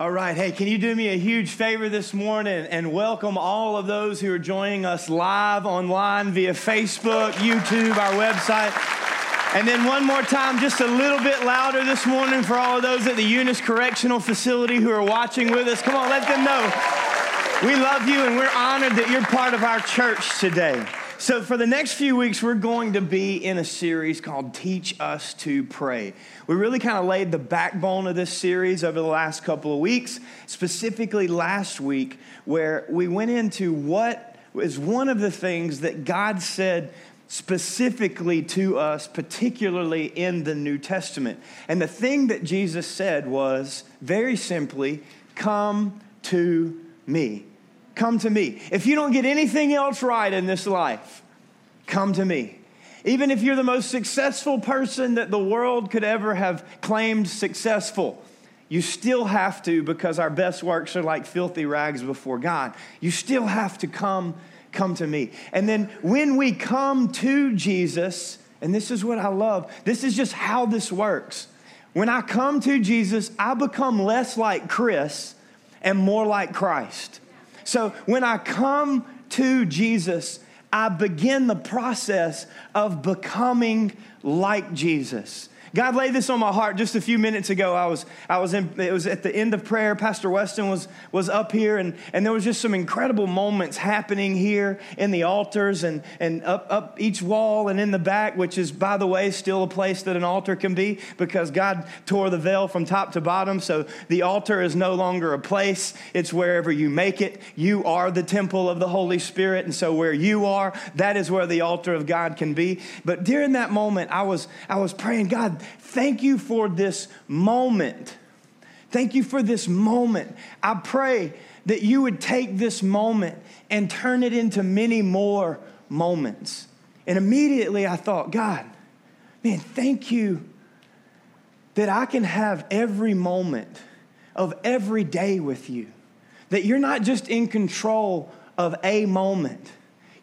All right. Hey, can you do me a huge favor this morning and welcome all of those who are joining us live online via Facebook, YouTube, our website. And then one more time, just a little bit louder this morning for all of those at the Eunice Correctional Facility who are watching with us. Come on, let them know. We love you and we're honored that you're part of our church today. So for the next few weeks, we're going to be in a series called Teach Us to Pray. We really kind of laid the backbone of this series over the last couple of weeks, specifically last week, where we went into what is one of the things that God said specifically to us, particularly in the New Testament. And the thing that Jesus said was, very simply, come to me. Come to me. If you don't get anything else right in this life, come to me. Even if you're the most successful person that the world could ever have claimed successful, you still have to, because our best works are like filthy rags before God. You still have to come to me. And then when we come to Jesus, and this is what I love, this is just how this works. When I come to Jesus, I become less like Chris and more like Christ. So when I come to Jesus, I begin the process of becoming like Jesus. God laid this on my heart just a few minutes ago. It was at the end of prayer. Pastor Weston was up here, and there was just some incredible moments happening here in the altars and up each wall and in the back, which is, by the way, still a place that an altar can be, because God tore the veil from top to bottom, so the altar is no longer a place. It's wherever you make it. You are the temple of the Holy Spirit, and so where you are, that is where the altar of God can be. But during that moment, I was praying, God, thank you for this moment. Thank you for this moment. I pray that you would take this moment and turn it into many more moments. And immediately I thought, God, man, thank you that I can have every moment of every day with you. That you're not just in control of a moment.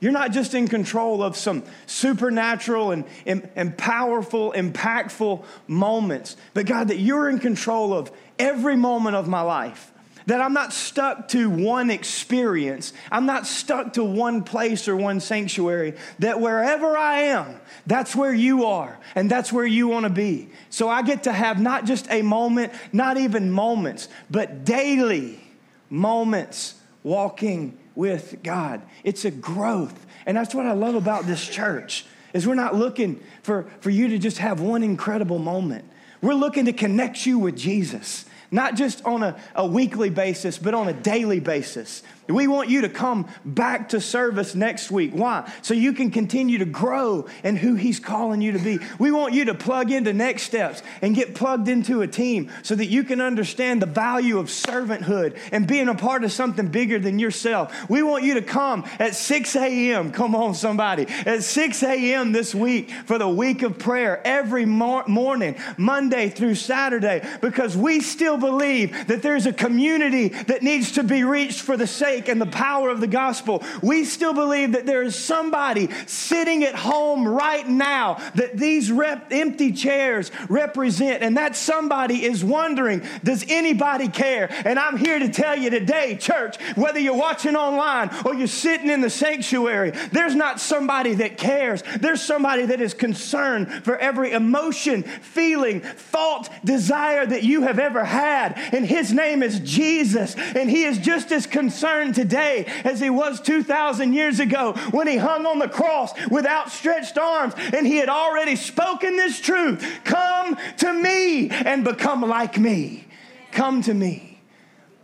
You're not just in control of some supernatural and powerful, impactful moments, but God, that you're in control of every moment of my life, that I'm not stuck to one experience. I'm not stuck to one place or one sanctuary, that wherever I am, that's where you are, and that's where you want to be. So I get to have not just a moment, not even moments, but daily moments walking with God. It's a growth. And that's what I love about this church, is we're not looking for you to just have one incredible moment. We're looking to connect you with Jesus, not just on a weekly basis, but on a daily basis. We want you to come back to service next week. Why? So you can continue to grow in who he's calling you to be. We want you to plug into Next Steps and get plugged into a team so that you can understand the value of servanthood and being a part of something bigger than yourself. We want you to come at 6 a.m. Come on, somebody. At 6 a.m. this week for the week of prayer every morning, Monday through Saturday, because we still believe that there's a community that needs to be reached for the sake and the power of the gospel. We still believe that there is somebody sitting at home right now that these empty chairs represent, and that somebody is wondering, does anybody care? And I'm here to tell you today, church, whether you're watching online or you're sitting in the sanctuary, there's not somebody that cares. There's somebody that is concerned for every emotion, feeling, thought, desire that you have ever had, and his name is Jesus, and he is just as concerned today as he was 2,000 years ago when he hung on the cross with outstretched arms, and he had already spoken this truth. Come to me and become like me. Come to me.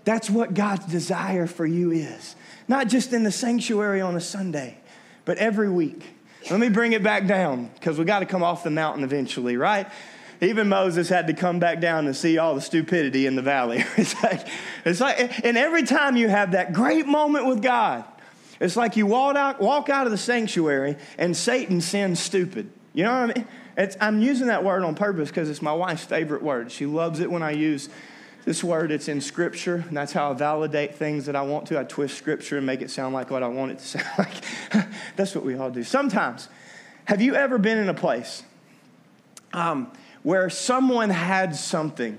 That's what God's desire for you is. Not just in the sanctuary on a Sunday, but every week. Let me bring it back down, because we got to come off the mountain eventually, right? Even Moses had to come back down and see all the stupidity in the valley. It's like, and every time you have that great moment with God, it's like you walk out of the sanctuary and Satan sends stupid. You know what I mean? I'm using that word on purpose because it's my wife's favorite word. She loves it when I use this word. It's in Scripture, and that's how I validate things that I want to. I twist Scripture and make it sound like what I want it to sound like. That's what we all do. Sometimes, have you ever been in a place where someone had something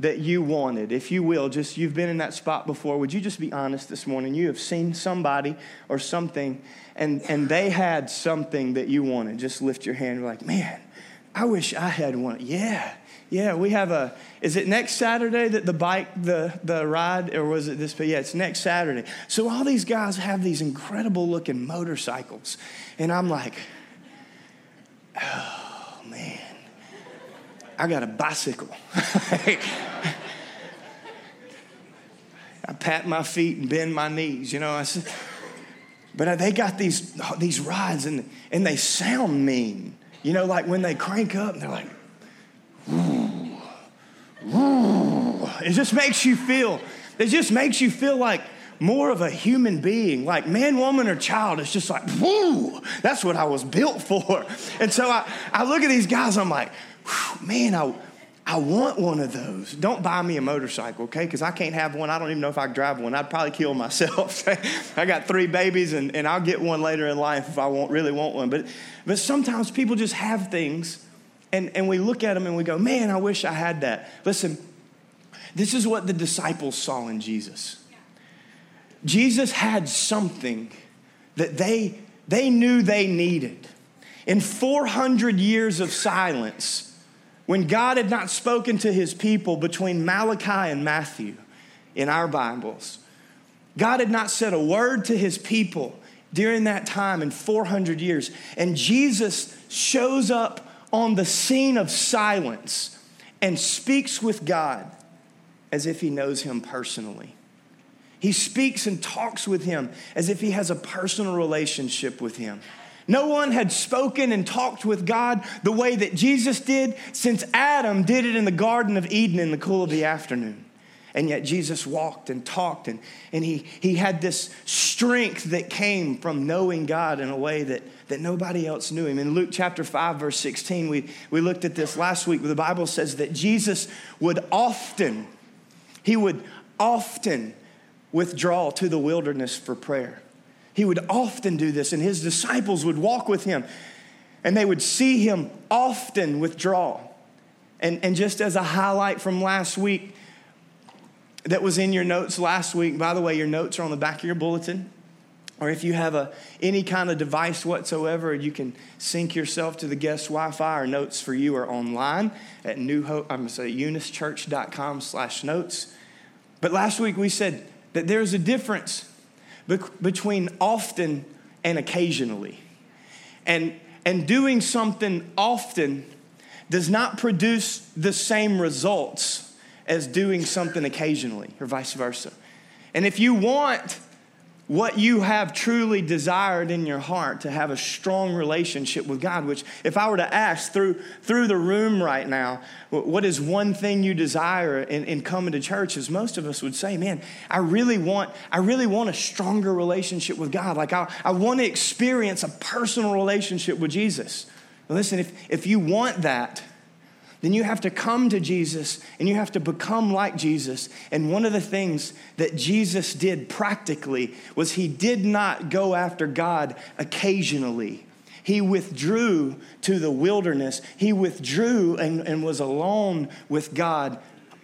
that you wanted. If you will, just you've been in that spot before. Would you just be honest this morning? You have seen somebody or something, and they had something that you wanted. Just lift your hand. You're like, man, I wish I had one. Yeah, we have a, is it next Saturday that the bike, the ride, or was it this? But yeah, it's next Saturday. So all these guys have these incredible looking motorcycles. And I'm like, oh man, I got a bicycle. I pat my feet and bend my knees, you know. I said, but they got these rides and they sound mean, you know, like when they crank up, they're like, ooh, ooh. It just makes you feel like more of a human being, like man, woman, or child. It's just like, woo, that's what I was built for. And so I look at these guys, I'm like, man, I want one of those. Don't buy me a motorcycle, okay? Because I can't have one. I don't even know if I can drive one. I'd probably kill myself. I got 3 babies, and I'll get one later in life if I really want one. But sometimes people just have things, and we look at them and we go, man, I wish I had that. Listen, this is what the disciples saw in Jesus. Jesus had something that they knew they needed. In 400 years of silence, when God had not spoken to his people between Malachi and Matthew in our Bibles, God had not said a word to his people during that time in 400 years. And Jesus shows up on the scene of silence and speaks with God as if he knows him personally. He speaks and talks with him as if he has a personal relationship with him. No one had spoken and talked with God the way that Jesus did since Adam did it in the Garden of Eden in the cool of the afternoon. And yet Jesus walked and talked, and he had this strength that came from knowing God in a way that nobody else knew him. In Luke chapter 5, verse 16, we looked at this last week, but the Bible says that Jesus would often withdraw to the wilderness for prayer. He would often do this, and his disciples would walk with him, and they would see him often withdraw. And just as a highlight from last week that was in your notes last week, by the way, your notes are on the back of your bulletin, or if you have any kind of device whatsoever, you can sync yourself to the guest Wi-Fi. Our notes for you are online at eunicecorrectional.com/notes. But last week we said that there's a difference between often and occasionally. And doing something often does not produce the same results as doing something occasionally, or vice versa. And if you want what you have truly desired in your heart, to have a strong relationship with God, which if I were to ask through the room right now, what is one thing you desire in coming to church, is most of us would say, man, I really want a stronger relationship with God. Like I want to experience a personal relationship with Jesus. Now listen, if you want that, then you have to come to Jesus and you have to become like Jesus. And one of the things that Jesus did practically was he did not go after God occasionally. He withdrew to the wilderness. He withdrew and was alone with God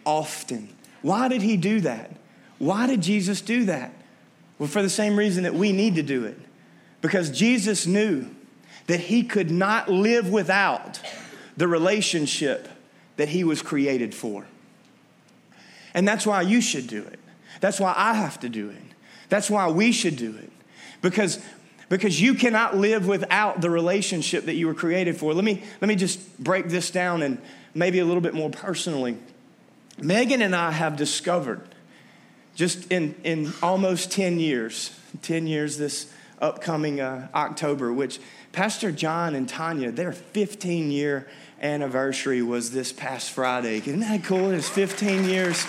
often. Why did he do that? Why did Jesus do that? Well, for the same reason that we need to do it. Because Jesus knew that he could not live without the relationship that he was created for. And that's why you should do it. That's why I have to do it. That's why we should do it. Because you cannot live without the relationship that you were created for. Let me just break this down and maybe a little bit more personally. Megan and I have discovered just in almost 10 years this upcoming October, which Pastor John and Tanya, their 15-year anniversary was this past Friday. Isn't that cool? It's 15 years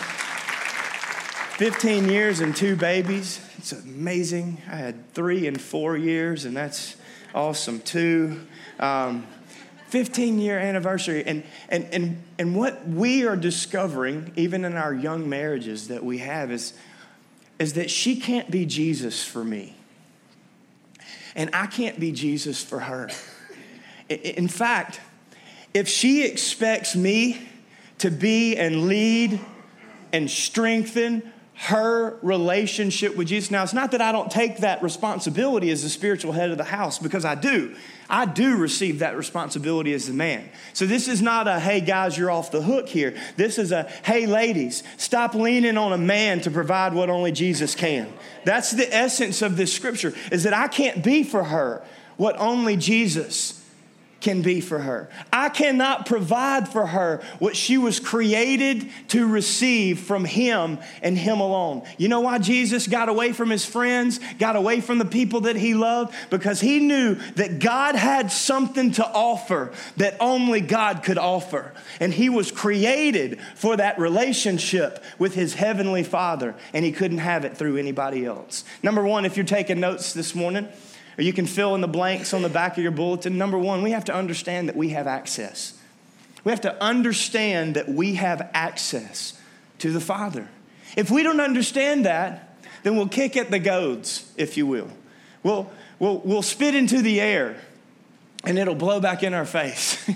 and 2 babies. It's amazing. I had 3 and 4 years, and that's awesome too. 15-year anniversary. And what we are discovering, even in our young marriages that we have, is that she can't be Jesus for me. And I can't be Jesus for her. In fact, if she expects me to be and lead and strengthen her relationship with Jesus. Now, it's not that I don't take that responsibility as the spiritual head of the house, because I do. I do receive that responsibility as the man. So this is not a, hey, guys, you're off the hook here. This is a, hey, ladies, stop leaning on a man to provide what only Jesus can. That's the essence of this scripture, is that I can't be for her what only Jesus can be for her. I cannot provide for her what she was created to receive from him and him alone. You know why Jesus got away from his friends, got away from the people that he loved? Because he knew that God had something to offer that only God could offer. And he was created for that relationship with his heavenly Father, and he couldn't have it through anybody else. Number one, if you're taking notes this morning, or you can fill in the blanks on the back of your bulletin. Number one, we have to understand that we have access. We have to understand that we have access to the Father. If we don't understand that, then we'll kick at the goads, if you will. We'll spit into the air, and it'll blow back in our face.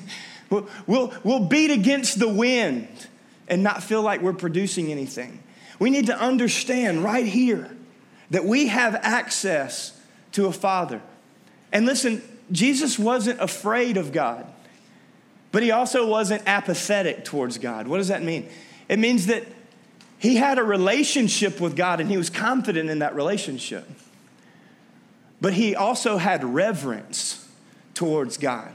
We'll beat against the wind and not feel like we're producing anything. We need to understand right here that we have access to a Father. And listen, Jesus wasn't afraid of God, but he also wasn't apathetic towards God. What does that mean? It means that he had a relationship with God and he was confident in that relationship. But he also had reverence towards God.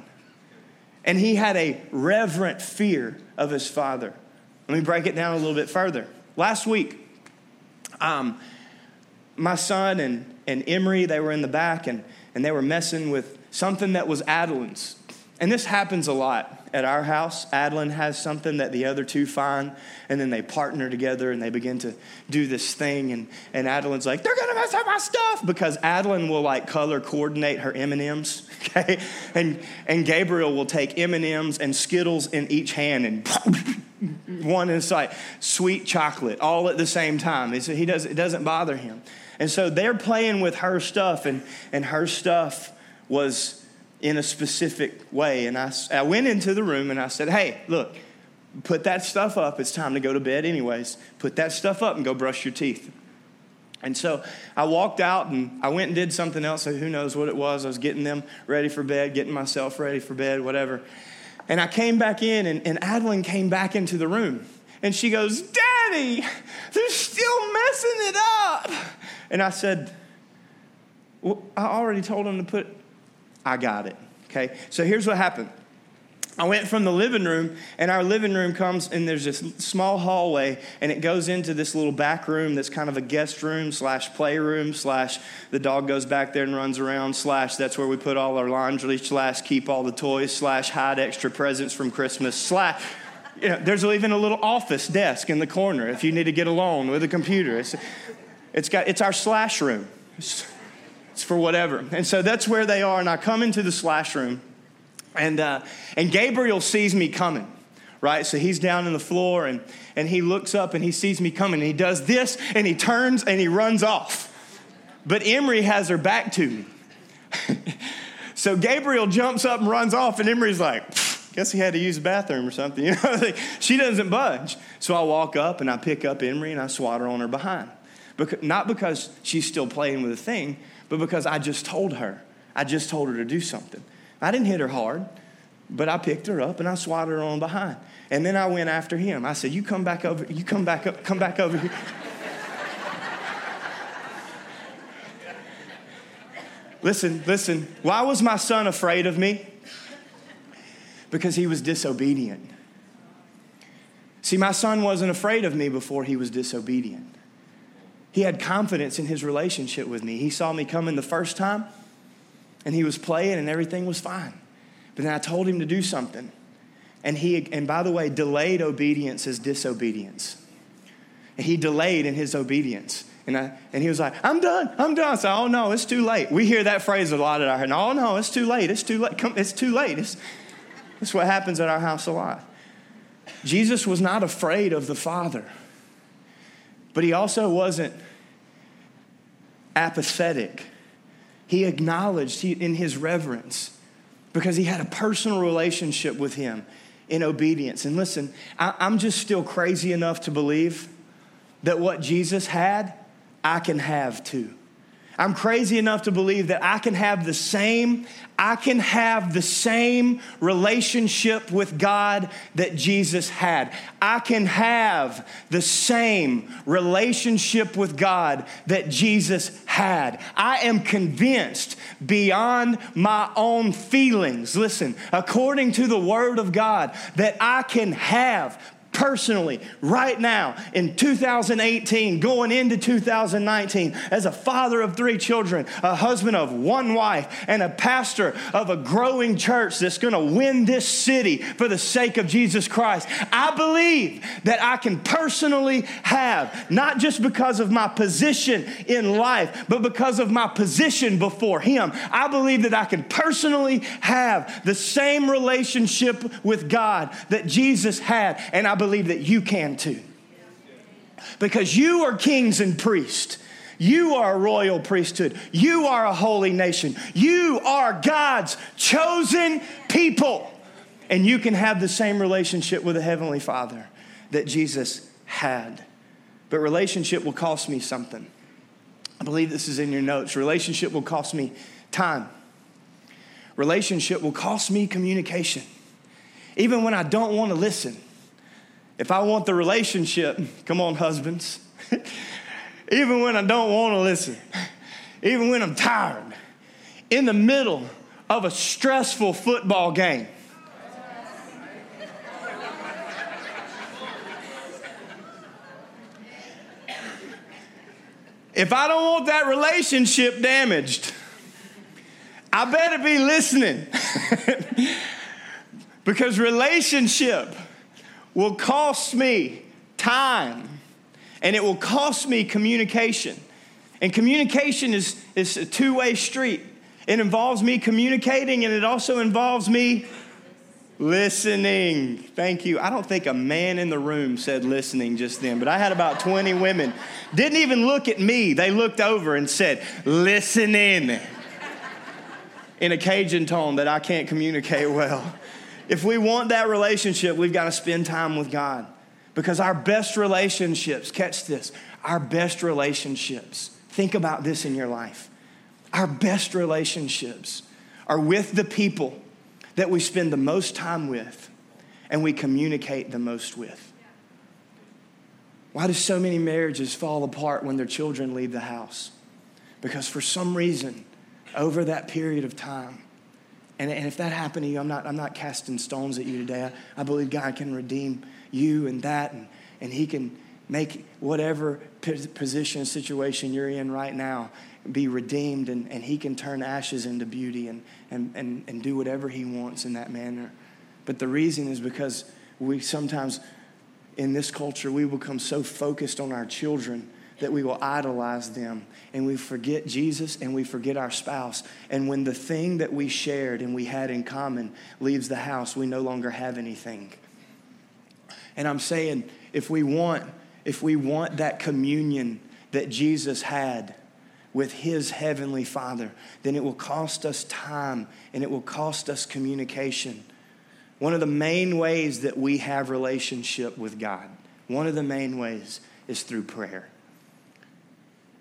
And he had a reverent fear of his Father. Let me break it down a little bit further. Last week, my son and Emery, they were in the back, and they were messing with something that was Adeline's. And this happens a lot at our house. Adeline has something that the other two find, and then they partner together, and they begin to do this thing. And Adeline's like, they're going to mess up my stuff, because Adeline will, like, color coordinate her M&Ms, okay? And Gabriel will take M&Ms and Skittles in each hand and one in sight, sweet chocolate, all at the same time. It doesn't bother him. And so they're playing with her stuff, and her stuff was in a specific way. And I went into the room, and I said, hey, look, put that stuff up. It's time to go to bed anyways. Put that stuff up and go brush your teeth. And so I walked out, and I went and did something else. So who knows what it was. I was getting them ready for bed, getting myself ready for bed, whatever. And I came back in, and Adeline came back into the room. And she goes, Daddy, they're still messing it up. And I said, well, I already told them to put, I got it, okay? So here's what happened. I went from the living room, and our living room comes, and there's this small hallway, and it goes into this little back room that's kind of a guest room / playroom / the dog goes back there and runs around / that's where we put all our laundry / keep all the toys / hide extra presents from Christmas / you know, there's even a little office desk in the corner if you need to get alone with a computer. It's our slash room. It's for whatever. And so that's where they are. And I come into the slash room, and Gabriel sees me coming, right? So he's down on the floor, and he looks up and he sees me coming, and he does this, and he turns and he runs off. But Emery has her back to me. So Gabriel jumps up and runs off, and Emery's like, guess he had to use the bathroom or something. You know, like, she doesn't budge. So I walk up and I pick up Emery and I swat her on her behind. Not because she's still playing with a thing, but because I just told her. I just told her to do something. I didn't hit her hard, but I picked her up and I swatted her on behind. And then I went after him. I said, you come back over here. Listen, why was my son afraid of me? Because he was disobedient. See, my son wasn't afraid of me before he was disobedient. He had confidence in his relationship with me. He saw me coming the first time, and he was playing, and everything was fine. But then I told him to do something. And by the way, delayed obedience is disobedience. And he delayed in his obedience. And he was like, I'm done. So, oh, no, it's too late. We hear that phrase a lot at our house. Oh, no, it's too late. That's what happens at our house a lot. Jesus was not afraid of the Father, but he also wasn't apathetic. He acknowledged in his reverence, because he had a personal relationship with him in obedience. And listen, I'm just still crazy enough to believe that what Jesus had, I can have too. I'm crazy enough to believe that I can have the same relationship with God that Jesus had. I can have the same relationship with God that Jesus had. I am convinced beyond my own feelings, listen, according to the Word of God, that I can have personally, right now, in 2018, going into 2019, as a father of 3 children, a husband of 1 wife, and a pastor of a growing church that's going to win this city for the sake of Jesus Christ, I believe that I can personally have, not just because of my position in life, but because of my position before Him, I believe that I can personally have the same relationship with God that Jesus had, and I believe that you can too. Because you are kings and priests. You are a royal priesthood. You are a holy nation. You are God's chosen people. And you can have the same relationship with the Heavenly Father that Jesus had. But relationship will cost me something. I believe this is in your notes. Relationship will cost me time. Relationship will cost me communication. Even when I don't want to listen. If I want the relationship, come on, husbands, even when I don't want to listen, even when I'm tired, in the middle of a stressful football game, if I don't want that relationship damaged, I better be listening because relationship will cost me time, and it will cost me communication. And communication is a two-way street. It involves me communicating, and it also involves me listening. Thank you. I don't think a man in the room said listening just then, but I had about 20 women. Didn't even look at me. They looked over and said, listening, in a Cajun tone that I can't communicate well. If we want that relationship, we've got to spend time with God because our best relationships, catch this, our best relationships, think about this in your life. Our best relationships are with the people that we spend the most time with and we communicate the most with. Why do so many marriages fall apart when their children leave the house? Because for some reason, over that period of time, and if that happened to you, I'm not casting stones at you today. I believe God can redeem you and that, and He can make whatever position, situation you're in right now be redeemed, and He can turn ashes into beauty and do whatever He wants in that manner. But the reason is because we sometimes, in this culture, we become so focused on our children that we will idolize them, and we forget Jesus, and we forget our spouse. And when the thing that we shared and we had in common leaves the house, we no longer have anything. And I'm saying, if we want that communion that Jesus had with His Heavenly Father, then it will cost us time, and it will cost us communication. One of the main ways that we have relationship with God, one of the main ways is through prayer.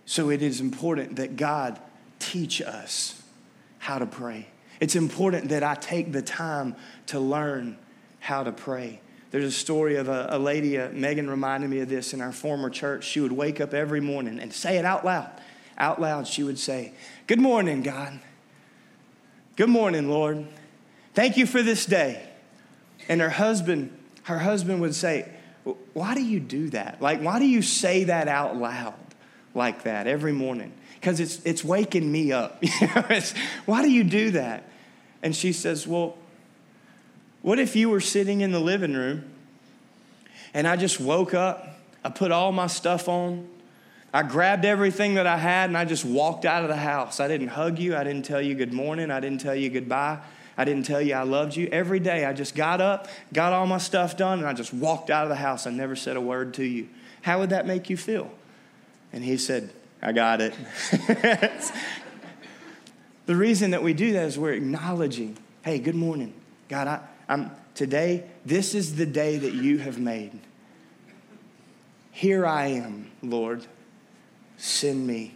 So it is important that God teach us how to pray. It's important that I take the time to learn how to pray. There's a story of a lady, Megan reminded me of this in our former church. She would wake up every morning and say it out loud. Out loud, she would say, "Good morning, God. Good morning, Lord. Thank you for this day." And her husband would say, "Why do you do that? Like, why do you say that out loud?" Like that every morning, because it's waking me up. Why do you do that? And she says, "Well, what if you were sitting in the living room and I just woke up, I put all my stuff on, I grabbed everything that I had, and I just walked out of the house. I didn't hug you. I didn't tell you good morning. I didn't tell you goodbye. I didn't tell you I loved you. Every day I just got up, got all my stuff done, and I just walked out of the house. I never said a word to you. How would that make you feel?" And he said, "I got it." The reason that we do that is we're acknowledging, "Hey, good morning, God. This is the day that you have made. Here I am, Lord, send me.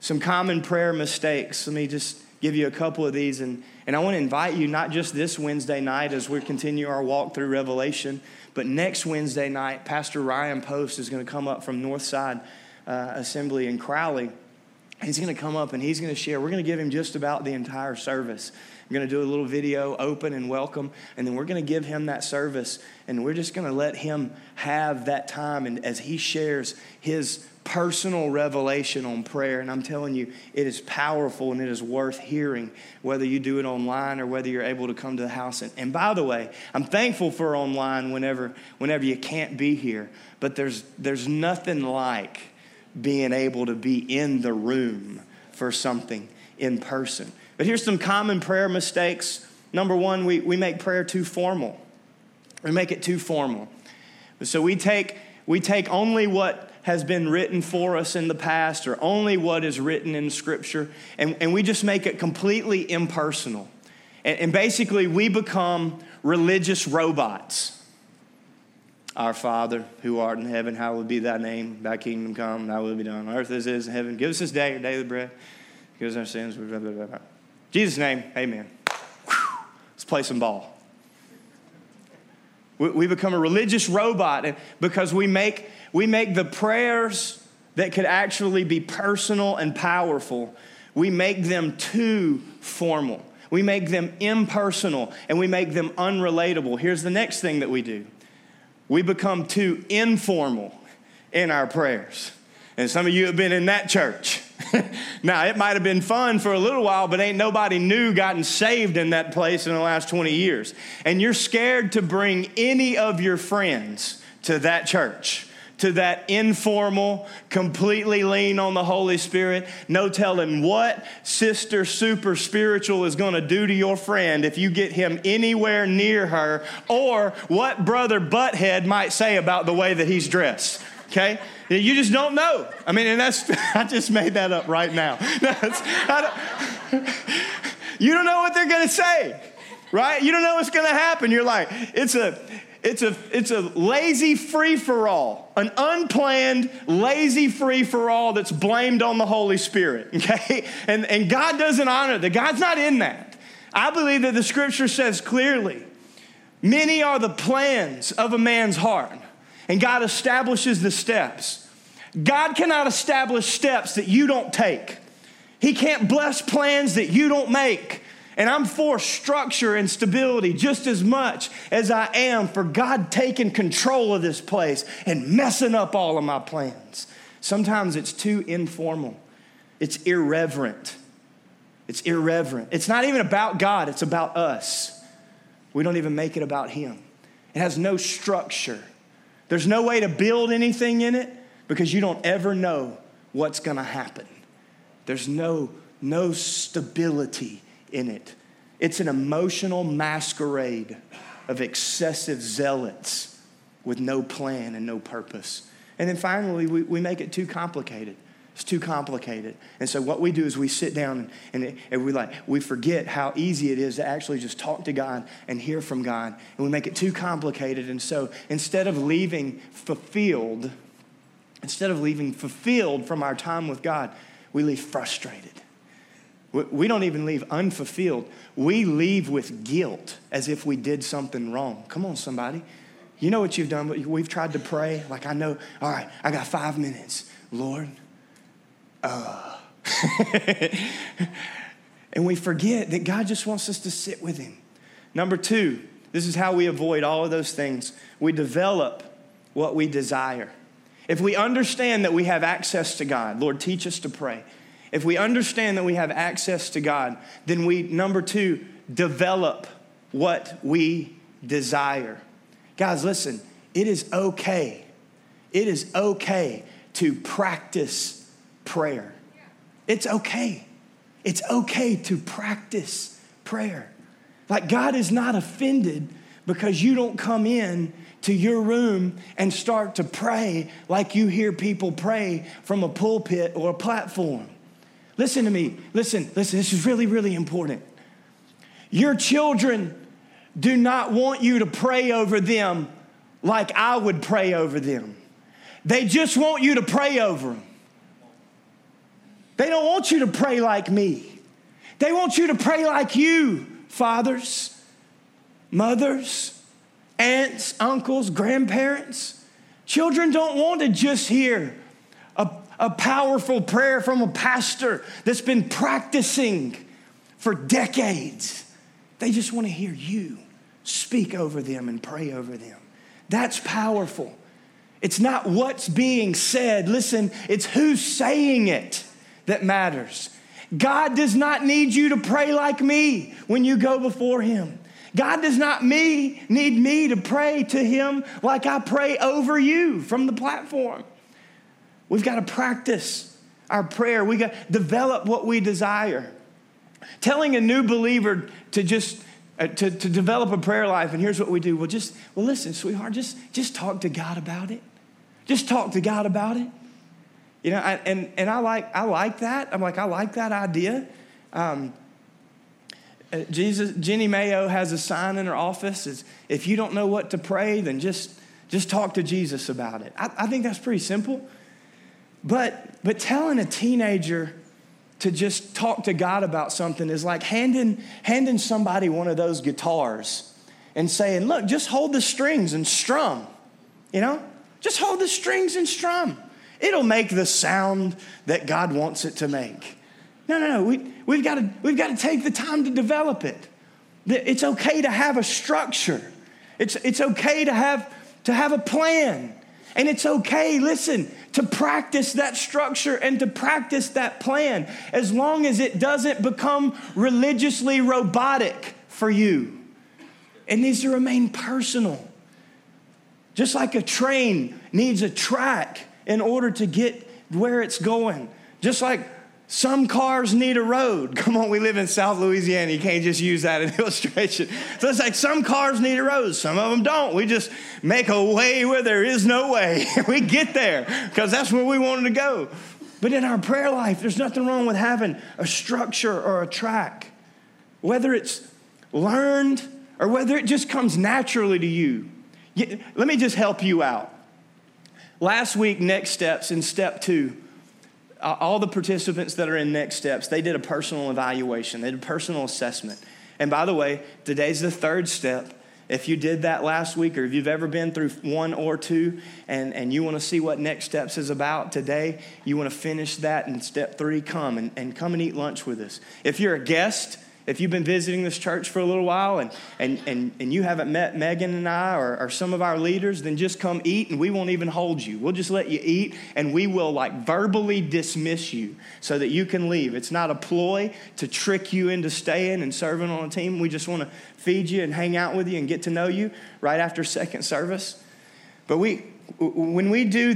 Some common prayer mistakes. Let me just give you a couple of these. And I want to invite you not just this Wednesday night as we continue our walk through Revelation, but next Wednesday night, Pastor Ryan Post is going to come up from Northside Assembly in Crowley. He's going to come up and he's going to share. We're going to give him just about the entire service. We're going to do a little video, open and welcome, and then we're going to give him that service, and we're just going to let him have that time and as he shares his personal revelation on prayer. And I'm telling you, it is powerful and it is worth hearing, whether you do it online or whether you're able to come to the house. And by the way, I'm thankful for online whenever you can't be here, but there's nothing like being able to be in the room for something in person. But here's some common prayer mistakes. Number one, we make prayer too formal. We make it too formal. So we take only what has been written for us in the past or only what is written in Scripture, and we just make it completely impersonal. And basically, we become religious robots. Our Father, who art in heaven, hallowed be thy name. Thy kingdom come, thy will be done on earth as it is in heaven. Give us this day our daily bread. Give us our sins. Blah, blah, blah, blah. In Jesus' name, amen. Whew. Let's play some ball. We become a religious robot because we make the prayers that could actually be personal and powerful, we make them too formal. We make them impersonal, and we make them unrelatable. Here's the next thing that we do. We become too informal in our prayers. And some of you have been in that church. Now, it might have been fun for a little while, but ain't nobody new gotten saved in that place in the last 20 years. And you're scared to bring any of your friends to that church, to that informal, completely lean on the Holy Spirit. No telling what sister super spiritual is going to do to your friend if you get him anywhere near her, or what brother butthead might say about the way that he's dressed, okay? You just don't know. I mean, and that's, I just made that up right now. You don't know what they're going to say, right? You don't know what's going to happen. You're like, It's a lazy free-for-all, an unplanned, lazy free-for-all that's blamed on the Holy Spirit, okay? And God doesn't honor that. God's not in that. I believe that the Scripture says clearly, many are the plans of a man's heart, and God establishes the steps. God cannot establish steps that you don't take. He can't bless plans that you don't make. And I'm for structure and stability just as much as I am for God taking control of this place and messing up all of my plans. Sometimes it's too informal. It's irreverent. It's not even about God. It's about us. We don't even make it about Him. It has no structure. There's no way to build anything in it because you don't ever know what's going to happen. There's no stability in it. It's an emotional masquerade of excessive zealots with no plan and no purpose. And then finally, we make it too complicated. It's too complicated. And so what we do is we sit down and we forget how easy it is to actually just talk to God and hear from God. And we make it too complicated. And so instead of leaving fulfilled from our time with God, we leave frustrated. We don't even leave unfulfilled. We leave with guilt as if we did something wrong. Come on, somebody. You know what you've done, but we've tried to pray. Like, I know, all right, I got 5 minutes. Lord, And we forget that God just wants us to sit with Him. Number two, this is how we avoid all of those things. We develop what we desire. If we understand that we have access to God, Lord, teach us to pray. If we understand that we have access to God, then we, number two, develop what we desire. Guys, listen, it is okay. It is okay to practice prayer. It's okay. It's okay to practice prayer. Like, God is not offended because you don't come in to your room and start to pray like you hear people pray from a pulpit or a platform. Listen to me. Listen. This is really, really important. Your children do not want you to pray over them like I would pray over them. They just want you to pray over them. They don't want you to pray like me. They want you to pray like you, fathers, mothers, aunts, uncles, grandparents. Children don't want to just hear a powerful prayer from a pastor that's been practicing for decades. They just want to hear you speak over them and pray over them. That's powerful. It's not what's being said. Listen, it's who's saying it that matters. God does not need you to pray like me when you go before him. God does not need me to pray to him like I pray over you from the platform. We've got to practice our prayer. We've got to develop what we desire. Telling a new believer to just to develop a prayer life, and here's what we do. Well, listen, sweetheart, just talk to God about it. Just talk to God about it. You know, I like that. I like that idea. Jenny Mayo has a sign in her office. It's, if you don't know what to pray, then just talk to Jesus about it. I think that's pretty simple. But telling a teenager to just talk to God about something is like handing somebody one of those guitars and saying, look, just hold the strings and strum, you know? Just hold the strings and strum. It'll make the sound that God wants it to make. No, we've got to take the time to develop it. It's okay to have a structure. It's okay to have a plan. And it's okay, listen, to practice that structure and to practice that plan as long as it doesn't become religiously robotic for you. It needs to remain personal. Just like a train needs a track in order to get where it's going. Just like some cars need a road. Come on, we live in South Louisiana. You can't just use that as an illustration. So it's like some cars need a road. Some of them don't. We just make a way where there is no way. We get there because that's where we wanted to go. But in our prayer life, there's nothing wrong with having a structure or a track. Whether it's learned or whether it just comes naturally to you. Let me just help you out. Last week, Next Steps in Step 2. All the participants that are in Next Steps, they did a personal evaluation. They did a personal assessment. And by the way, today's the third step. If you did that last week or if you've ever been through one or two and you want to see what Next Steps is about today, you want to finish that in Step 3, come and eat lunch with us. If you're a guest, if you've been visiting this church for a little while and you haven't met Megan and I or some of our leaders, then just come eat and we won't even hold you. We'll just let you eat and we will verbally dismiss you so that you can leave. It's not a ploy to trick you into staying and serving on a team. We just want to feed you and hang out with you and get to know you right after second service. But when we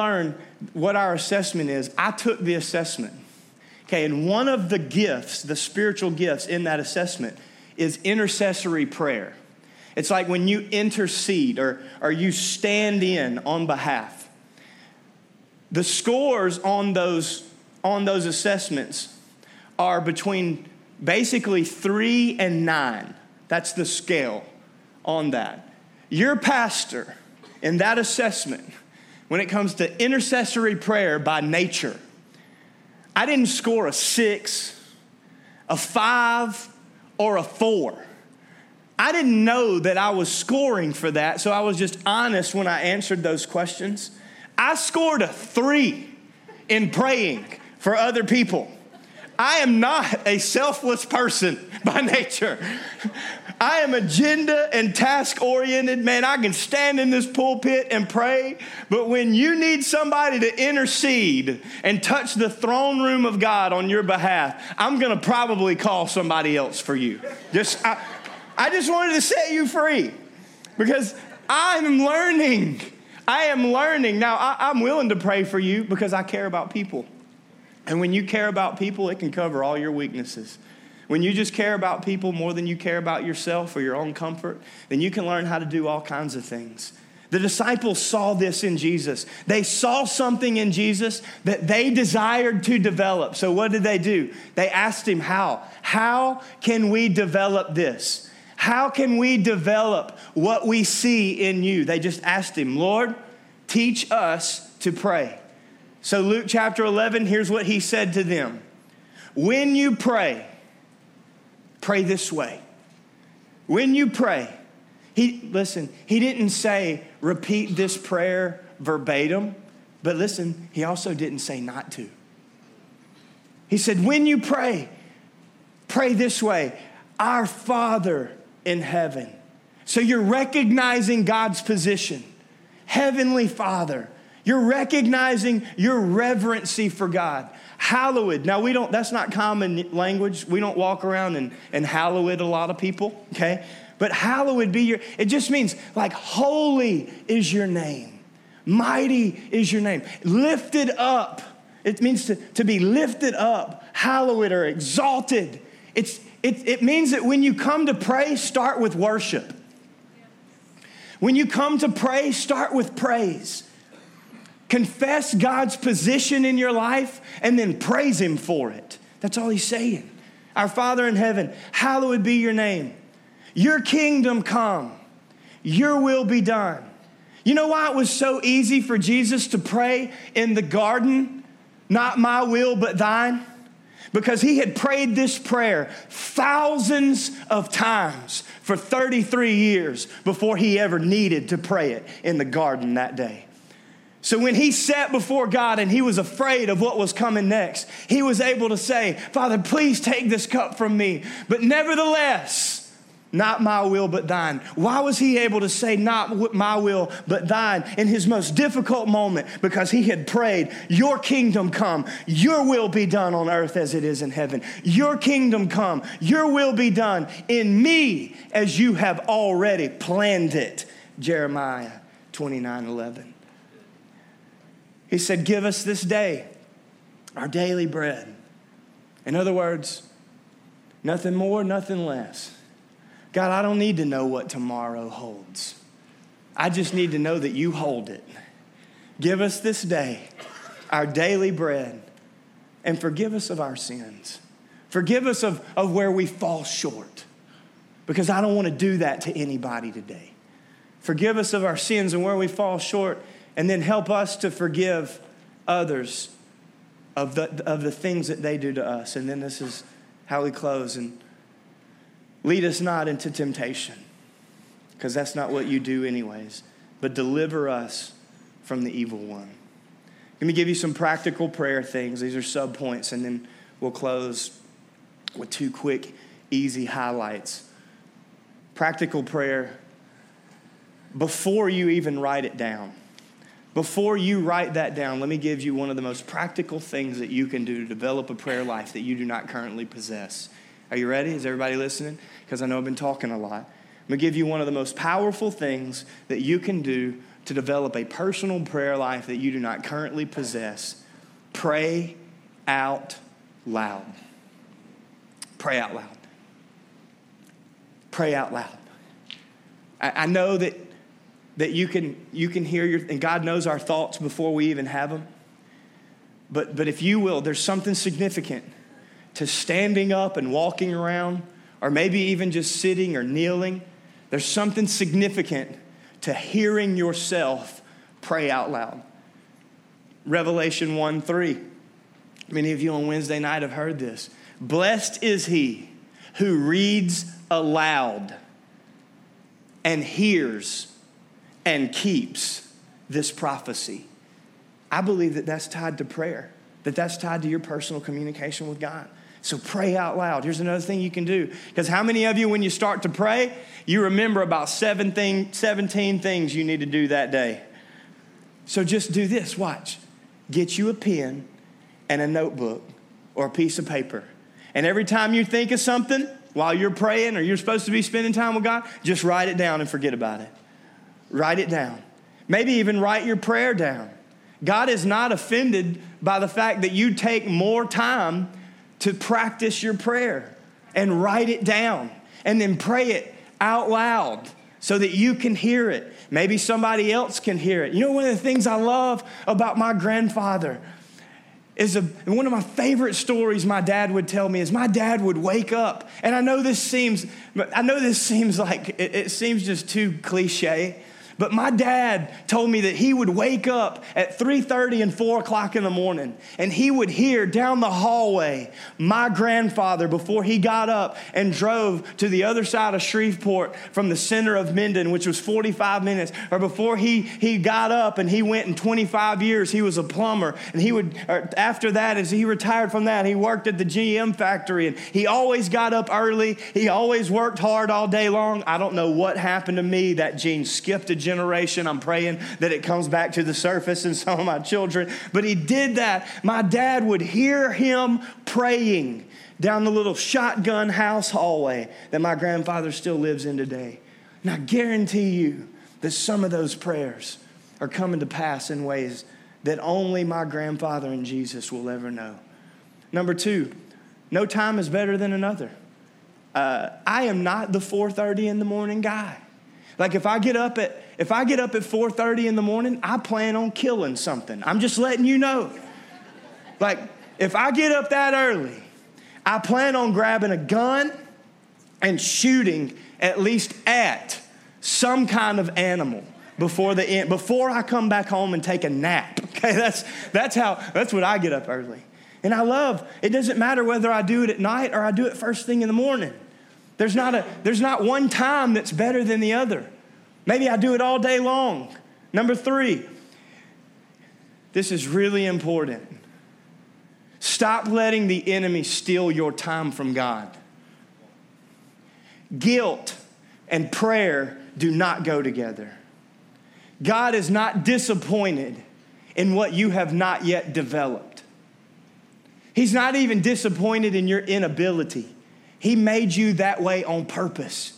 learn what our assessment is, I took the assessment. Okay, and one of the gifts, the spiritual gifts in that assessment is intercessory prayer. It's like when you intercede or you stand in on behalf. The scores on those assessments are between basically 3 and 9. That's the scale on that. Your pastor in that assessment, when it comes to intercessory prayer by nature, I didn't score a 6, a 5, or a 4. I didn't know that I was scoring for that, so I was just honest when I answered those questions. I scored a 3 in praying for other people. I am not a selfless person by nature. I am agenda and task-oriented. Man, I can stand in this pulpit and pray, but when you need somebody to intercede and touch the throne room of God on your behalf, I'm going to probably call somebody else for you. I just wanted to set you free because I am learning. Now, I'm willing to pray for you because I care about people. And when you care about people, it can cover all your weaknesses. When you just care about people more than you care about yourself or your own comfort, then you can learn how to do all kinds of things. The disciples saw this in Jesus. They saw something in Jesus that they desired to develop. So what did they do? They asked him how. How can we develop this? How can we develop what we see in you? They just asked him, Lord, teach us to pray. So Luke chapter 11, here's what he said to them. When you pray, pray this way. When you pray, he didn't say repeat this prayer verbatim, but listen, he also didn't say not to. He said, when you pray, pray this way. Our Father in heaven. So you're recognizing God's position. Heavenly Father. You're recognizing your reverency for God. Hallowed. Now, that's not common language. We don't walk around and hallowed a lot of people, okay? But hallowed be it just means like holy is your name. Mighty is your name. Lifted up. It means to be lifted up, hallowed or exalted. It means that when you come to pray, start with worship. When you come to pray, start with praise. Confess God's position in your life and then praise him for it. That's all he's saying. Our Father in heaven, hallowed be your name. Your kingdom come. Your will be done. You know why it was so easy for Jesus to pray in the garden? Not my will, but thine. Because he had prayed this prayer thousands of times for 33 years before he ever needed to pray it in the garden that day. So when he sat before God and he was afraid of what was coming next, he was able to say, Father, please take this cup from me. But nevertheless, not my will, but thine. Why was he able to say not my will, but thine in his most difficult moment? Because he had prayed, your kingdom come, your will be done on earth as it is in heaven. Your kingdom come, your will be done in me as you have already planned it. Jeremiah 29:11. He said, give us this day our daily bread. In other words, nothing more, nothing less. God, I don't need to know what tomorrow holds. I just need to know that you hold it. Give us this day our daily bread and forgive us of our sins. Forgive us of where we fall short, because I don't want to do that to anybody today. Forgive us of our sins and where we fall short, and then help us to forgive others of the things that they do to us. And then this is how we close. And lead us not into temptation, because that's not what you do anyways, but deliver us from the evil one. Let me give you some practical prayer things. These are sub points, and then we'll close with two quick, easy highlights. Practical prayer, before you even write it down. Before you write that down, let me give you one of the most practical things that you can do to develop a prayer life that you do not currently possess. Are you ready? Is everybody listening? Because I know I've been talking a lot. I'm going to give you one of the most powerful things that you can do to develop a personal prayer life that you do not currently possess. Pray out loud. Pray out loud. Pray out loud. I know that you can hear and God knows our thoughts before we even have them. But if you will, there's something significant to standing up and walking around, or maybe even just sitting or kneeling. There's something significant to hearing yourself pray out loud. Revelation 1:3. Many of you on Wednesday night have heard this. Blessed is he who reads aloud and hears and keeps this prophecy. I believe that that's tied to prayer, that's tied to your personal communication with God. So pray out loud. Here's another thing you can do. Because how many of you, when you start to pray, you remember about 17 things you need to do that day? So just do this. Watch. Get you a pen and a notebook or a piece of paper. And every time you think of something while you're praying or you're supposed to be spending time with God, just write it down and forget about it. Write it down. Maybe even write your prayer down. God is not offended by the fact that you take more time to practice your prayer and write it down and then pray it out loud so that you can hear it. Maybe somebody else can hear it. You know, one of the things I love about my grandfather is one of my favorite stories my dad would tell me is my dad would wake up. And I know this seems like, it seems just too cliche, But my dad told me that he would wake up at 3:30 and 4 o'clock in the morning, and he would hear down the hallway my grandfather before he got up and drove to the other side of Shreveport from the center of Minden, which was 45 minutes, or before he got up and he went in 25 years, he was a plumber, and he would, after that, as he retired from that, he worked at the GM factory, and he always got up early. He always worked hard all day long. I don't know what happened to me. That gene skipped a generation. I'm praying that it comes back to the surface in some of my children. But he did that. My dad would hear him praying down the little shotgun house hallway that my grandfather still lives in today. And I guarantee you that some of those prayers are coming to pass in ways that only my grandfather and Jesus will ever know. Number two, no time is better than another. I am not the 4:30 in the morning guy. Like if I get up at 4:30 in the morning, I plan on killing something. I'm just letting you know. Like if I get up that early, I plan on grabbing a gun and shooting at least at some kind of animal before the end, before I come back home and take a nap. Okay, that's when I get up early. And I love, it doesn't matter whether I do it at night or I do it first thing in the morning. There's not one time that's better than the other. Maybe I do it all day long. Number three, this is really important. Stop letting the enemy steal your time from God. Guilt and prayer do not go together. God is not disappointed in what you have not yet developed. He's not even disappointed in your inability. He made you that way on purpose.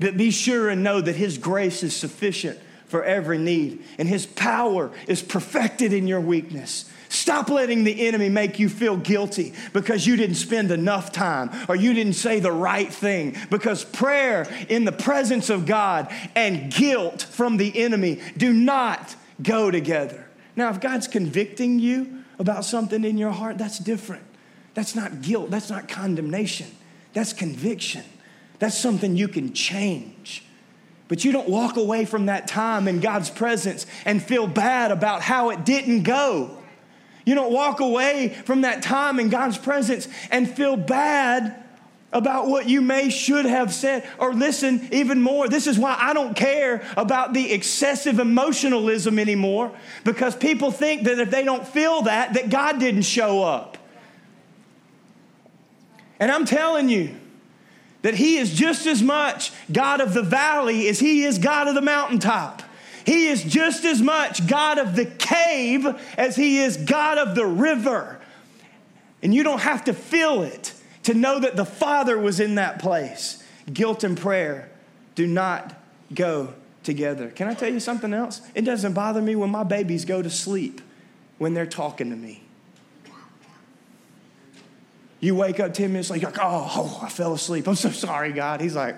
But be sure and know that His grace is sufficient for every need, and His power is perfected in your weakness. Stop letting the enemy make you feel guilty because you didn't spend enough time or you didn't say the right thing, because prayer in the presence of God and guilt from the enemy do not go together. Now, if God's convicting you about something in your heart, that's different. That's not guilt. That's not condemnation. That's conviction. That's something you can change. But you don't walk away from that time in God's presence and feel bad about how it didn't go. You don't walk away from that time in God's presence and feel bad about what you should have said. Or listen, even more, this is why I don't care about the excessive emotionalism anymore, because people think that if they don't feel that God didn't show up. And I'm telling you that He is just as much God of the valley as He is God of the mountaintop. He is just as much God of the cave as He is God of the river. And you don't have to feel it to know that the Father was in that place. Guilt and prayer do not go together. Can I tell you something else? It doesn't bother me when my babies go to sleep when they're talking to me. You wake up 10 minutes later, you're like, oh, I fell asleep. I'm so sorry, God. He's like,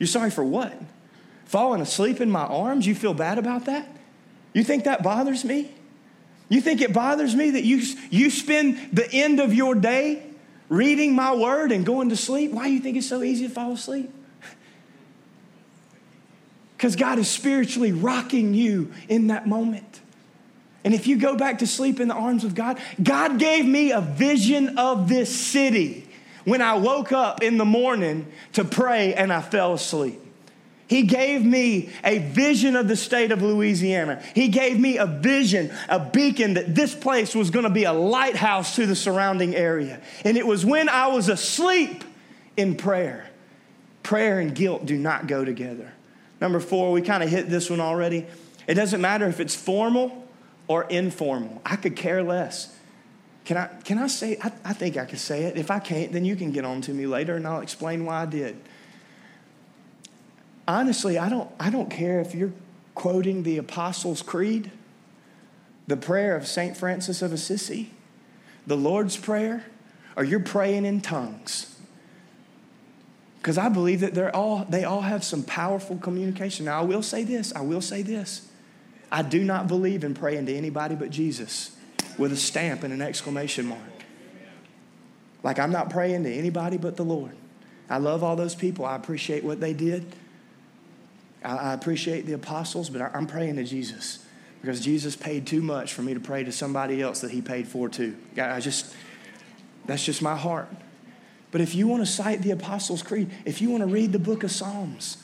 you're sorry for what? Falling asleep in my arms? You feel bad about that? You think that bothers me? You think it bothers me that you spend the end of your day reading my word and going to sleep? Why do you think it's so easy to fall asleep? Because God is spiritually rocking you in that moment. And if you go back to sleep in the arms of God, God gave me a vision of this city when I woke up in the morning to pray and I fell asleep. He gave me a vision of the state of Louisiana. He gave me a vision, a beacon, that this place was going to be a lighthouse to the surrounding area. And it was when I was asleep in prayer. Prayer and guilt do not go together. Number four, we kind of hit this one already. It doesn't matter if it's formal or informal. I could care less. Can I say, I think I could say it. If I can't, then you can get on to me later and I'll explain why I did. Honestly, I don't care if you're quoting the Apostles' Creed, the prayer of Saint Francis of Assisi, the Lord's Prayer, or you're praying in tongues. Because I believe that they all have some powerful communication. Now, I will say this. I do not believe in praying to anybody but Jesus with a stamp and an exclamation mark. Like, I'm not praying to anybody but the Lord. I love all those people. I appreciate what they did. I appreciate the apostles, but I'm praying to Jesus because Jesus paid too much for me to pray to somebody else that he paid for too. That's just my heart. But if you want to cite the Apostles' Creed, if you want to read the book of Psalms,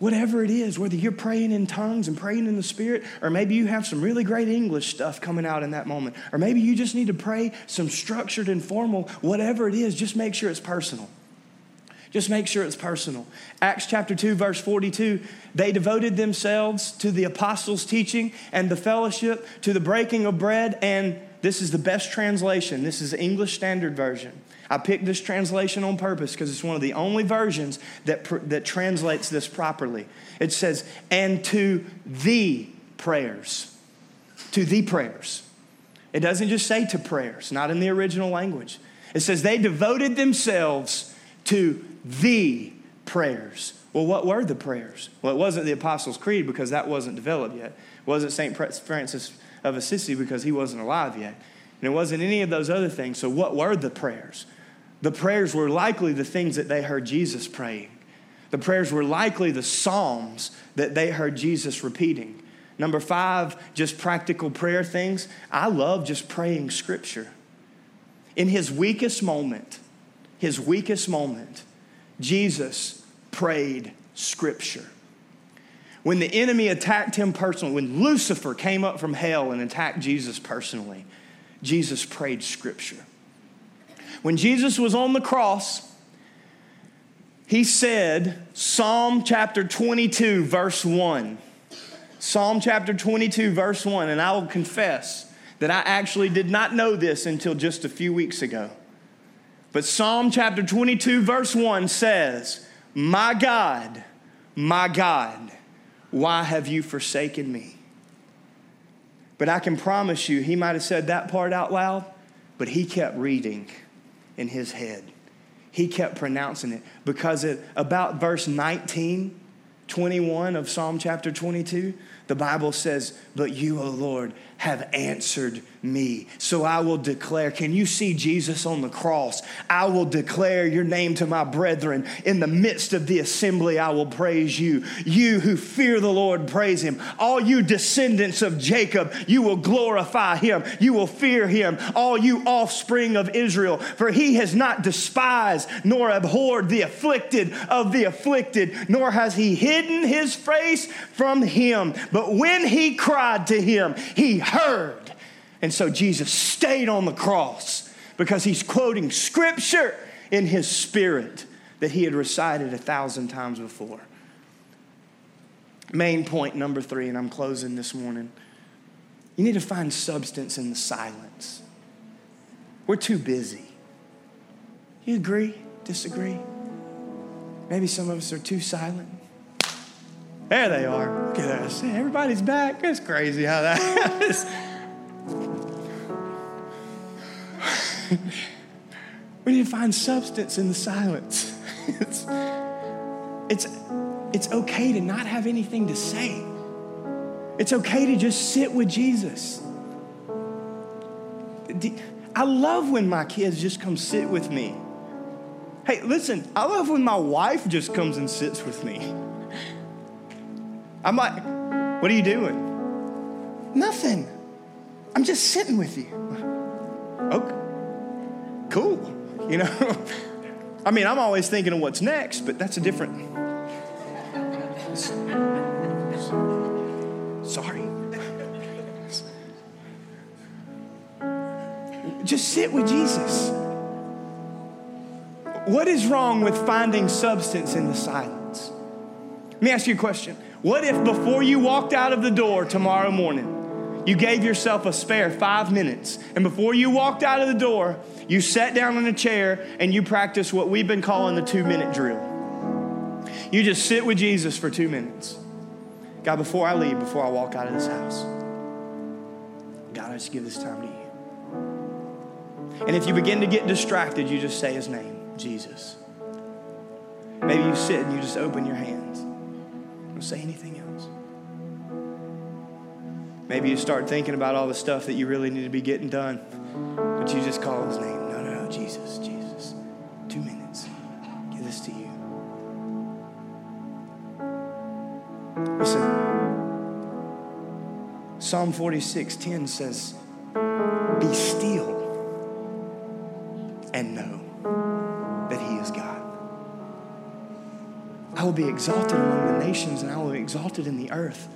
whatever it is, whether you're praying in tongues and praying in the Spirit, or maybe you have some really great English stuff coming out in that moment, or maybe you just need to pray some structured and formal, whatever it is, just make sure it's personal. Just make sure it's personal. Acts chapter 2, verse 42, they devoted themselves to the apostles' teaching and the fellowship, to the breaking of bread, and this is the best translation. This is the English Standard Version. I picked this translation on purpose because it's one of the only versions that translates this properly. It says, and to the prayers. To the prayers. It doesn't just say to prayers, not in the original language. It says they devoted themselves to the prayers. Well, what were the prayers? Well, it wasn't the Apostles' Creed because that wasn't developed yet. It wasn't Saint Francis of Assisi because he wasn't alive yet. And it wasn't any of those other things. So what were the prayers? The prayers were likely the things that they heard Jesus praying. The prayers were likely the Psalms that they heard Jesus repeating. Number 5, just practical prayer things. I love just praying Scripture. In his weakest moment, Jesus prayed Scripture. When the enemy attacked him personally, when Lucifer came up from hell and attacked Jesus personally, Jesus prayed Scripture. When Jesus was on the cross, he said, Psalm chapter 22, verse 1. Psalm chapter 22, verse 1. And I will confess that I actually did not know this until just a few weeks ago. But Psalm chapter 22, verse 1 says, my God, why have you forsaken me? But I can promise you, he might have said that part out loud, but he kept reading in his head. He kept pronouncing it because at about verse 19, 21 of Psalm chapter 22, the Bible says, but you, O Lord, have answered me. So I will declare, can you see Jesus on the cross? I will declare your name to my brethren. In the midst of the assembly, I will praise you. You who fear the Lord, praise him. All you descendants of Jacob, you will glorify him. You will fear him. All you offspring of Israel, for he has not despised nor abhorred the afflicted of the afflicted, nor has he hidden his face from him. But when he cried to him, he heard. And so Jesus stayed on the cross because he's quoting Scripture in his spirit that he had recited 1,000 times before. Main point number 3, and I'm closing this morning. You need to find substance in the silence. We're too busy. You agree? Disagree? Maybe some of us are too silent. There they are. Look at us. Everybody's back. It's crazy how that is. We need to find substance in the silence. It's okay to not have anything to say. It's okay to just sit with Jesus. I love when my kids just come sit with me. Hey, listen, I love when my wife just comes and sits with me. I'm like, what are you doing? Nothing. I'm just sitting with you. Okay. Cool. You know, I mean, I'm always thinking of what's next, but that's a different. Sorry. Just sit with Jesus. What is wrong with finding substance in the silence? Let me ask you a question. What if before you walked out of the door tomorrow morning, you gave yourself a spare 5 minutes, and before you walked out of the door, you sat down in a chair and you practiced what we've been calling the 2-minute drill. You just sit with Jesus for 2 minutes. God, before I leave, before I walk out of this house, God, I just give this time to you. And if you begin to get distracted, you just say his name, Jesus. Maybe you sit and you just open your hands. Say anything else. Maybe you start thinking about all the stuff that you really need to be getting done, but you just call his name. No, Jesus, Jesus. 2 minutes. Give this to you. Psalm 46:10 says, "Be still and know that He is God. I will be exalted among the nations and I will be exalted in the earth."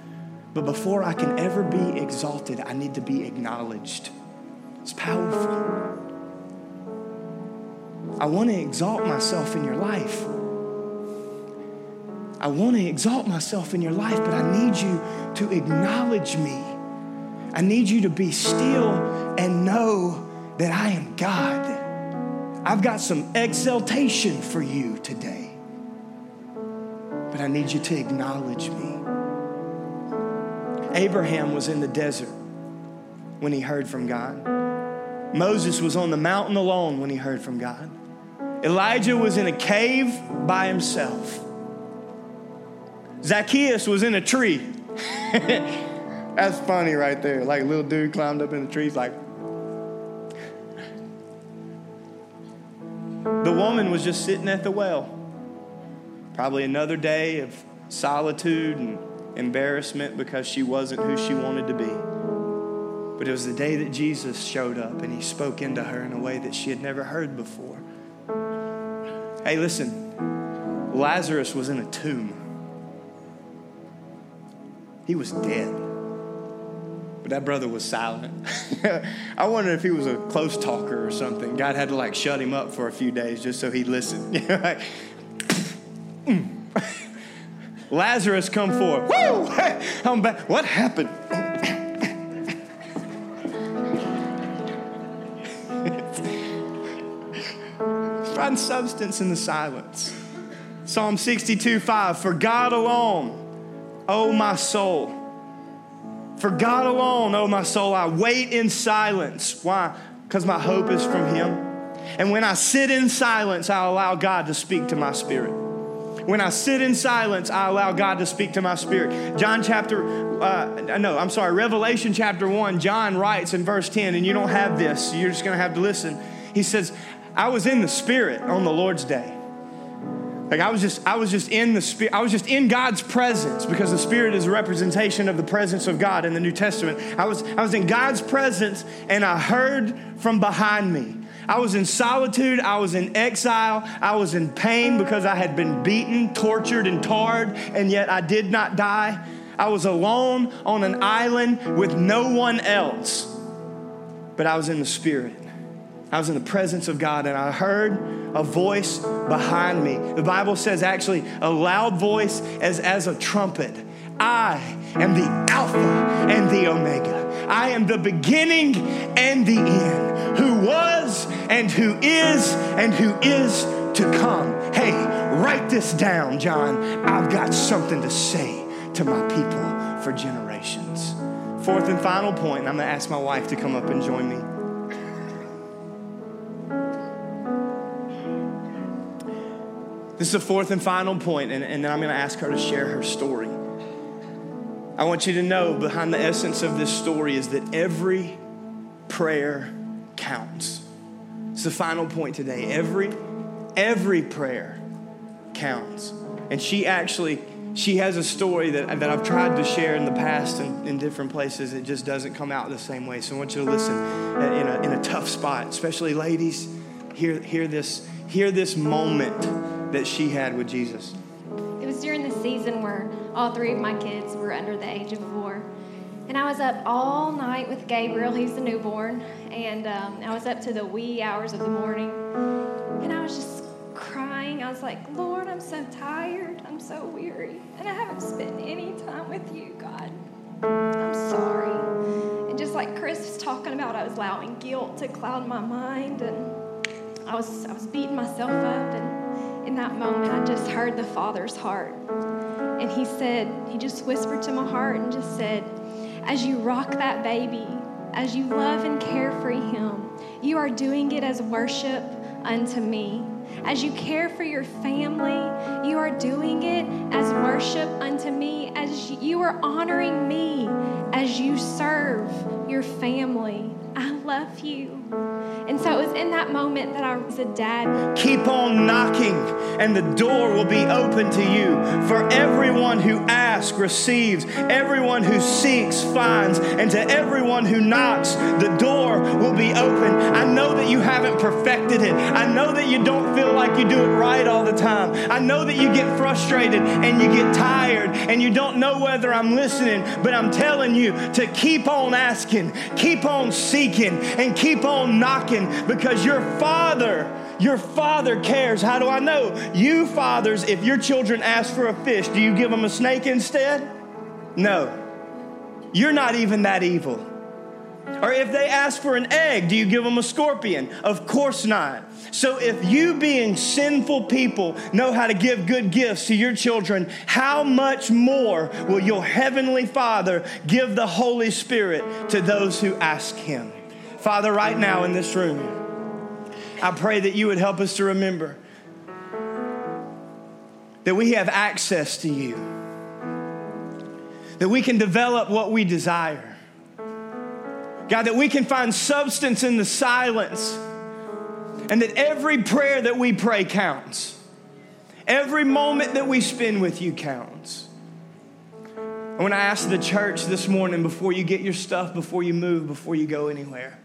But before I can ever be exalted, I need to be acknowledged. It's powerful. I want to exalt myself in your life. I want to exalt myself in your life, but I need you to acknowledge me. I need you to be still and know that I am God. I've got some exaltation for you today, but I need you to acknowledge me. Abraham was in the desert when he heard from God. Moses was on the mountain alone when he heard from God. Elijah was in a cave by himself. Zacchaeus was in a tree. That's funny right there. Like, little dude climbed up in the trees like. The woman was just sitting at the well. Probably another day of solitude and embarrassment because she wasn't who she wanted to be. But it was the day that Jesus showed up and He spoke into her in a way that she had never heard before. Hey, listen, Lazarus was in a tomb. He was dead, but that brother was silent. I wonder if he was a close talker or something. God had to like shut him up for a few days just so he'd listen. Like, Lazarus, come forth. Woo! I'm back. What happened? Find substance in the silence. Psalm 62:5, for God alone, O my soul. For God alone, O my soul, I wait in silence. Why? Because my hope is from Him. And when I sit in silence, I allow God to speak to my spirit. When I sit in silence, I allow God to speak to my spirit. Revelation chapter 1, John writes in verse 10, and you don't have this, you're just going to have to listen. He says, I was in the spirit on the Lord's day. Like I was just in the spirit. I was just in God's presence because the spirit is a representation of the presence of God in the New Testament. I was in God's presence and I heard from behind me. I was in solitude, I was in exile, I was in pain because I had been beaten, tortured, and tarred, and yet I did not die. I was alone on an island with no one else, but I was in the Spirit. I was in the presence of God, and I heard a voice behind me. The Bible says actually a loud voice as a trumpet. I am the Alpha and the Omega. I am the beginning and the end, who was and who is to come. Hey, write this down, John. I've got something to say to my people for generations. Fourth and final point, and I'm going to ask my wife to come up and join me. This is the fourth and final point, and then I'm going to ask her to share her story. I want you to know behind the essence of this story is that every prayer counts. It's the final point today. Every prayer counts. And she has a story that I've tried to share in the past and in different places. It just doesn't come out the same way. So I want you to listen in a tough spot, especially ladies. Hear this moment that she had with Jesus. It was during the season where all three of my kids were under the age of 4. And I was up all night with Gabriel. He's a newborn. And I was up to the wee hours of the morning. And I was just crying. I was like, Lord, I'm so tired. I'm so weary. And I haven't spent any time with you, God. I'm sorry. And just like Chris was talking about, I was allowing guilt to cloud my mind. And I was beating myself up. And in that moment, I just heard the Father's heart. And he just whispered to my heart and just said, as you rock that baby, as you love and care for him, you are doing it as worship unto me. As you care for your family, you are doing it as worship unto me, as you are honoring me as you serve your family. I love you. And so it was in that moment that I was a dad. Keep on knocking, and the door will be open to you. For everyone who asks receives, everyone who seeks finds, and to everyone who knocks, the door will be open. I know that you haven't perfected it. I know that you don't feel like you do it right all the time. I know that you get frustrated and you get tired and you don't know whether I'm listening, but I'm telling you to keep on asking, keep on seeking, and keep on knocking, because your father cares. How do I know? You fathers, if your children ask for a fish, do you give them a snake instead? No. You're not even that evil. Or if they ask for an egg, do you give them a scorpion? Of course not. So if you, being sinful people, know how to give good gifts to your children, how much more will your heavenly Father give the Holy Spirit to those who ask Him? Father, right now in this room, I pray that you would help us to remember that we have access to you, that we can develop what we desire. God, that we can find substance in the silence, and that every prayer that we pray counts. Every moment that we spend with you counts. I want to ask the church this morning, before you get your stuff, before you move, before you go anywhere,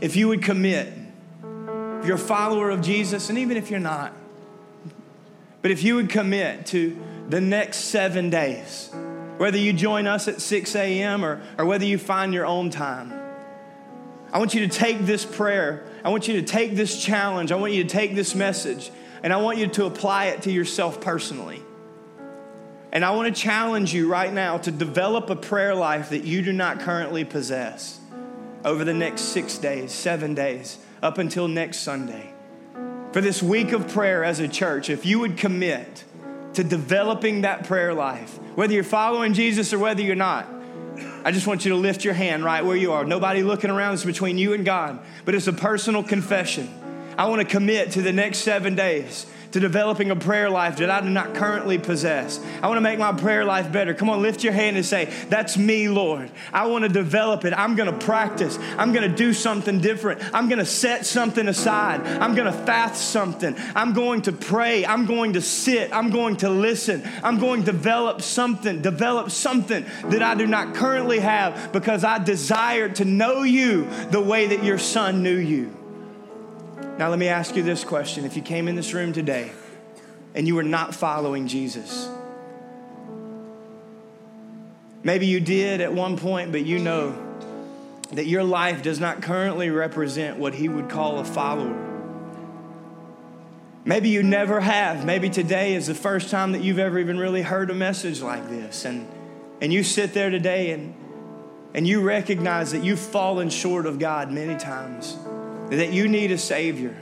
if you would commit, if you're a follower of Jesus, and even if you're not, but if you would commit to the next 7 days, whether you join us at 6 a.m. or whether you find your own time, I want you to take this prayer. I want you to take this challenge. I want you to take this message, and I want you to apply it to yourself personally. And I want to challenge you right now to develop a prayer life that you do not currently possess over the next 6 days, 7 days, up until next Sunday. For this week of prayer as a church, if you would commit to developing that prayer life, whether you're following Jesus or whether you're not, I just want you to lift your hand right where you are. Nobody looking around. It's between you and God, but it's a personal confession. I want to commit to the next 7 days to developing a prayer life that I do not currently possess. I want to make my prayer life better. Come on, lift your hand and say, that's me, Lord. I want to develop it. I'm going to practice. I'm going to do something different. I'm going to set something aside. I'm going to fast something. I'm going to pray. I'm going to sit. I'm going to listen. I'm going to develop something that I do not currently have, because I desire to know you the way that your son knew you. Now, let me ask you this question. If you came in this room today and you were not following Jesus, maybe you did at one point, but you know that your life does not currently represent what he would call a follower. Maybe you never have. Maybe today is the first time that you've ever even really heard a message like this. And you sit there today and you recognize that you've fallen short of God many times, that you need a Savior.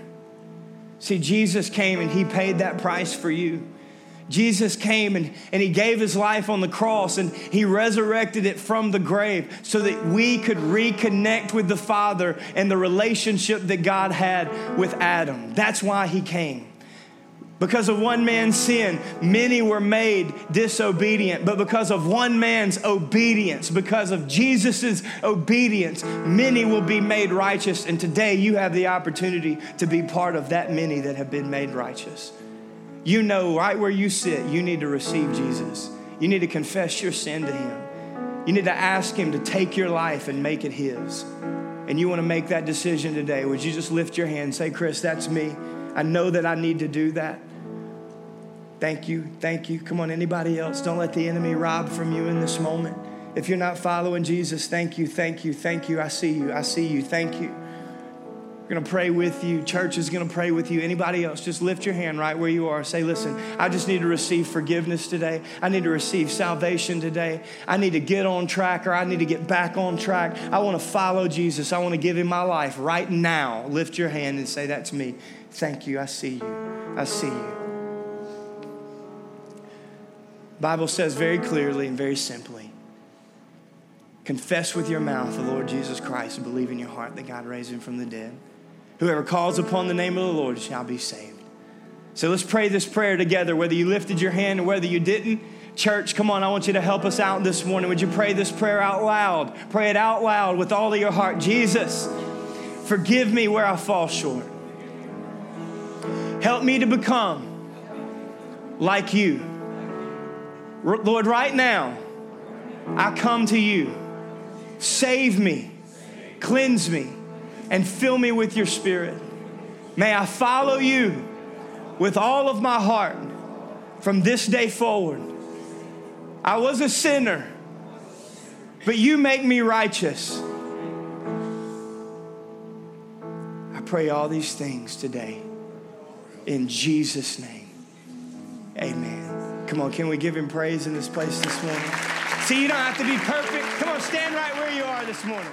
See, Jesus came and he paid that price for you. Jesus came and he gave his life on the cross, and he resurrected it from the grave so that we could reconnect with the Father and the relationship that God had with Adam. That's why he came. Because of one man's sin, many were made disobedient. But because of one man's obedience, because of Jesus' obedience, many will be made righteous. And today you have the opportunity to be part of that many that have been made righteous. You know right where you sit, you need to receive Jesus. You need to confess your sin to him. You need to ask him to take your life and make it his. And you want to make that decision today. Would you just lift your hand and say, Chris, that's me. I know that I need to do that. Thank you. Thank you. Come on, anybody else? Don't let the enemy rob from you in this moment. If you're not following Jesus, thank you, thank you, thank you. I see you. I see you. Thank you. We're going to pray with you. Church is going to pray with you. Anybody else? Just lift your hand right where you are. Say, listen, I just need to receive forgiveness today. I need to receive salvation today. I need to get on track, or I need to get back on track. I want to follow Jesus. I want to give him my life right now. Lift your hand and say, that's me. Thank you. I see you. I see you. Bible says very clearly and very simply, confess with your mouth the Lord Jesus Christ and believe in your heart that God raised him from the dead. Whoever calls upon the name of the Lord shall be saved. So let's pray this prayer together, whether you lifted your hand or whether you didn't. Church, come on, I want you to help us out this morning. Would you pray this prayer out loud? Pray it out loud with all of your heart. Jesus, forgive me where I fall short. Help me to become like you. Lord, right now, I come to you. Save me, cleanse me, and fill me with your Spirit. May I follow you with all of my heart from this day forward. I was a sinner, but you make me righteous. I pray all these things today in Jesus' name. Amen. Come on, can we give him praise in this place this morning? See, you don't have to be perfect. Come on, stand right where you are this morning.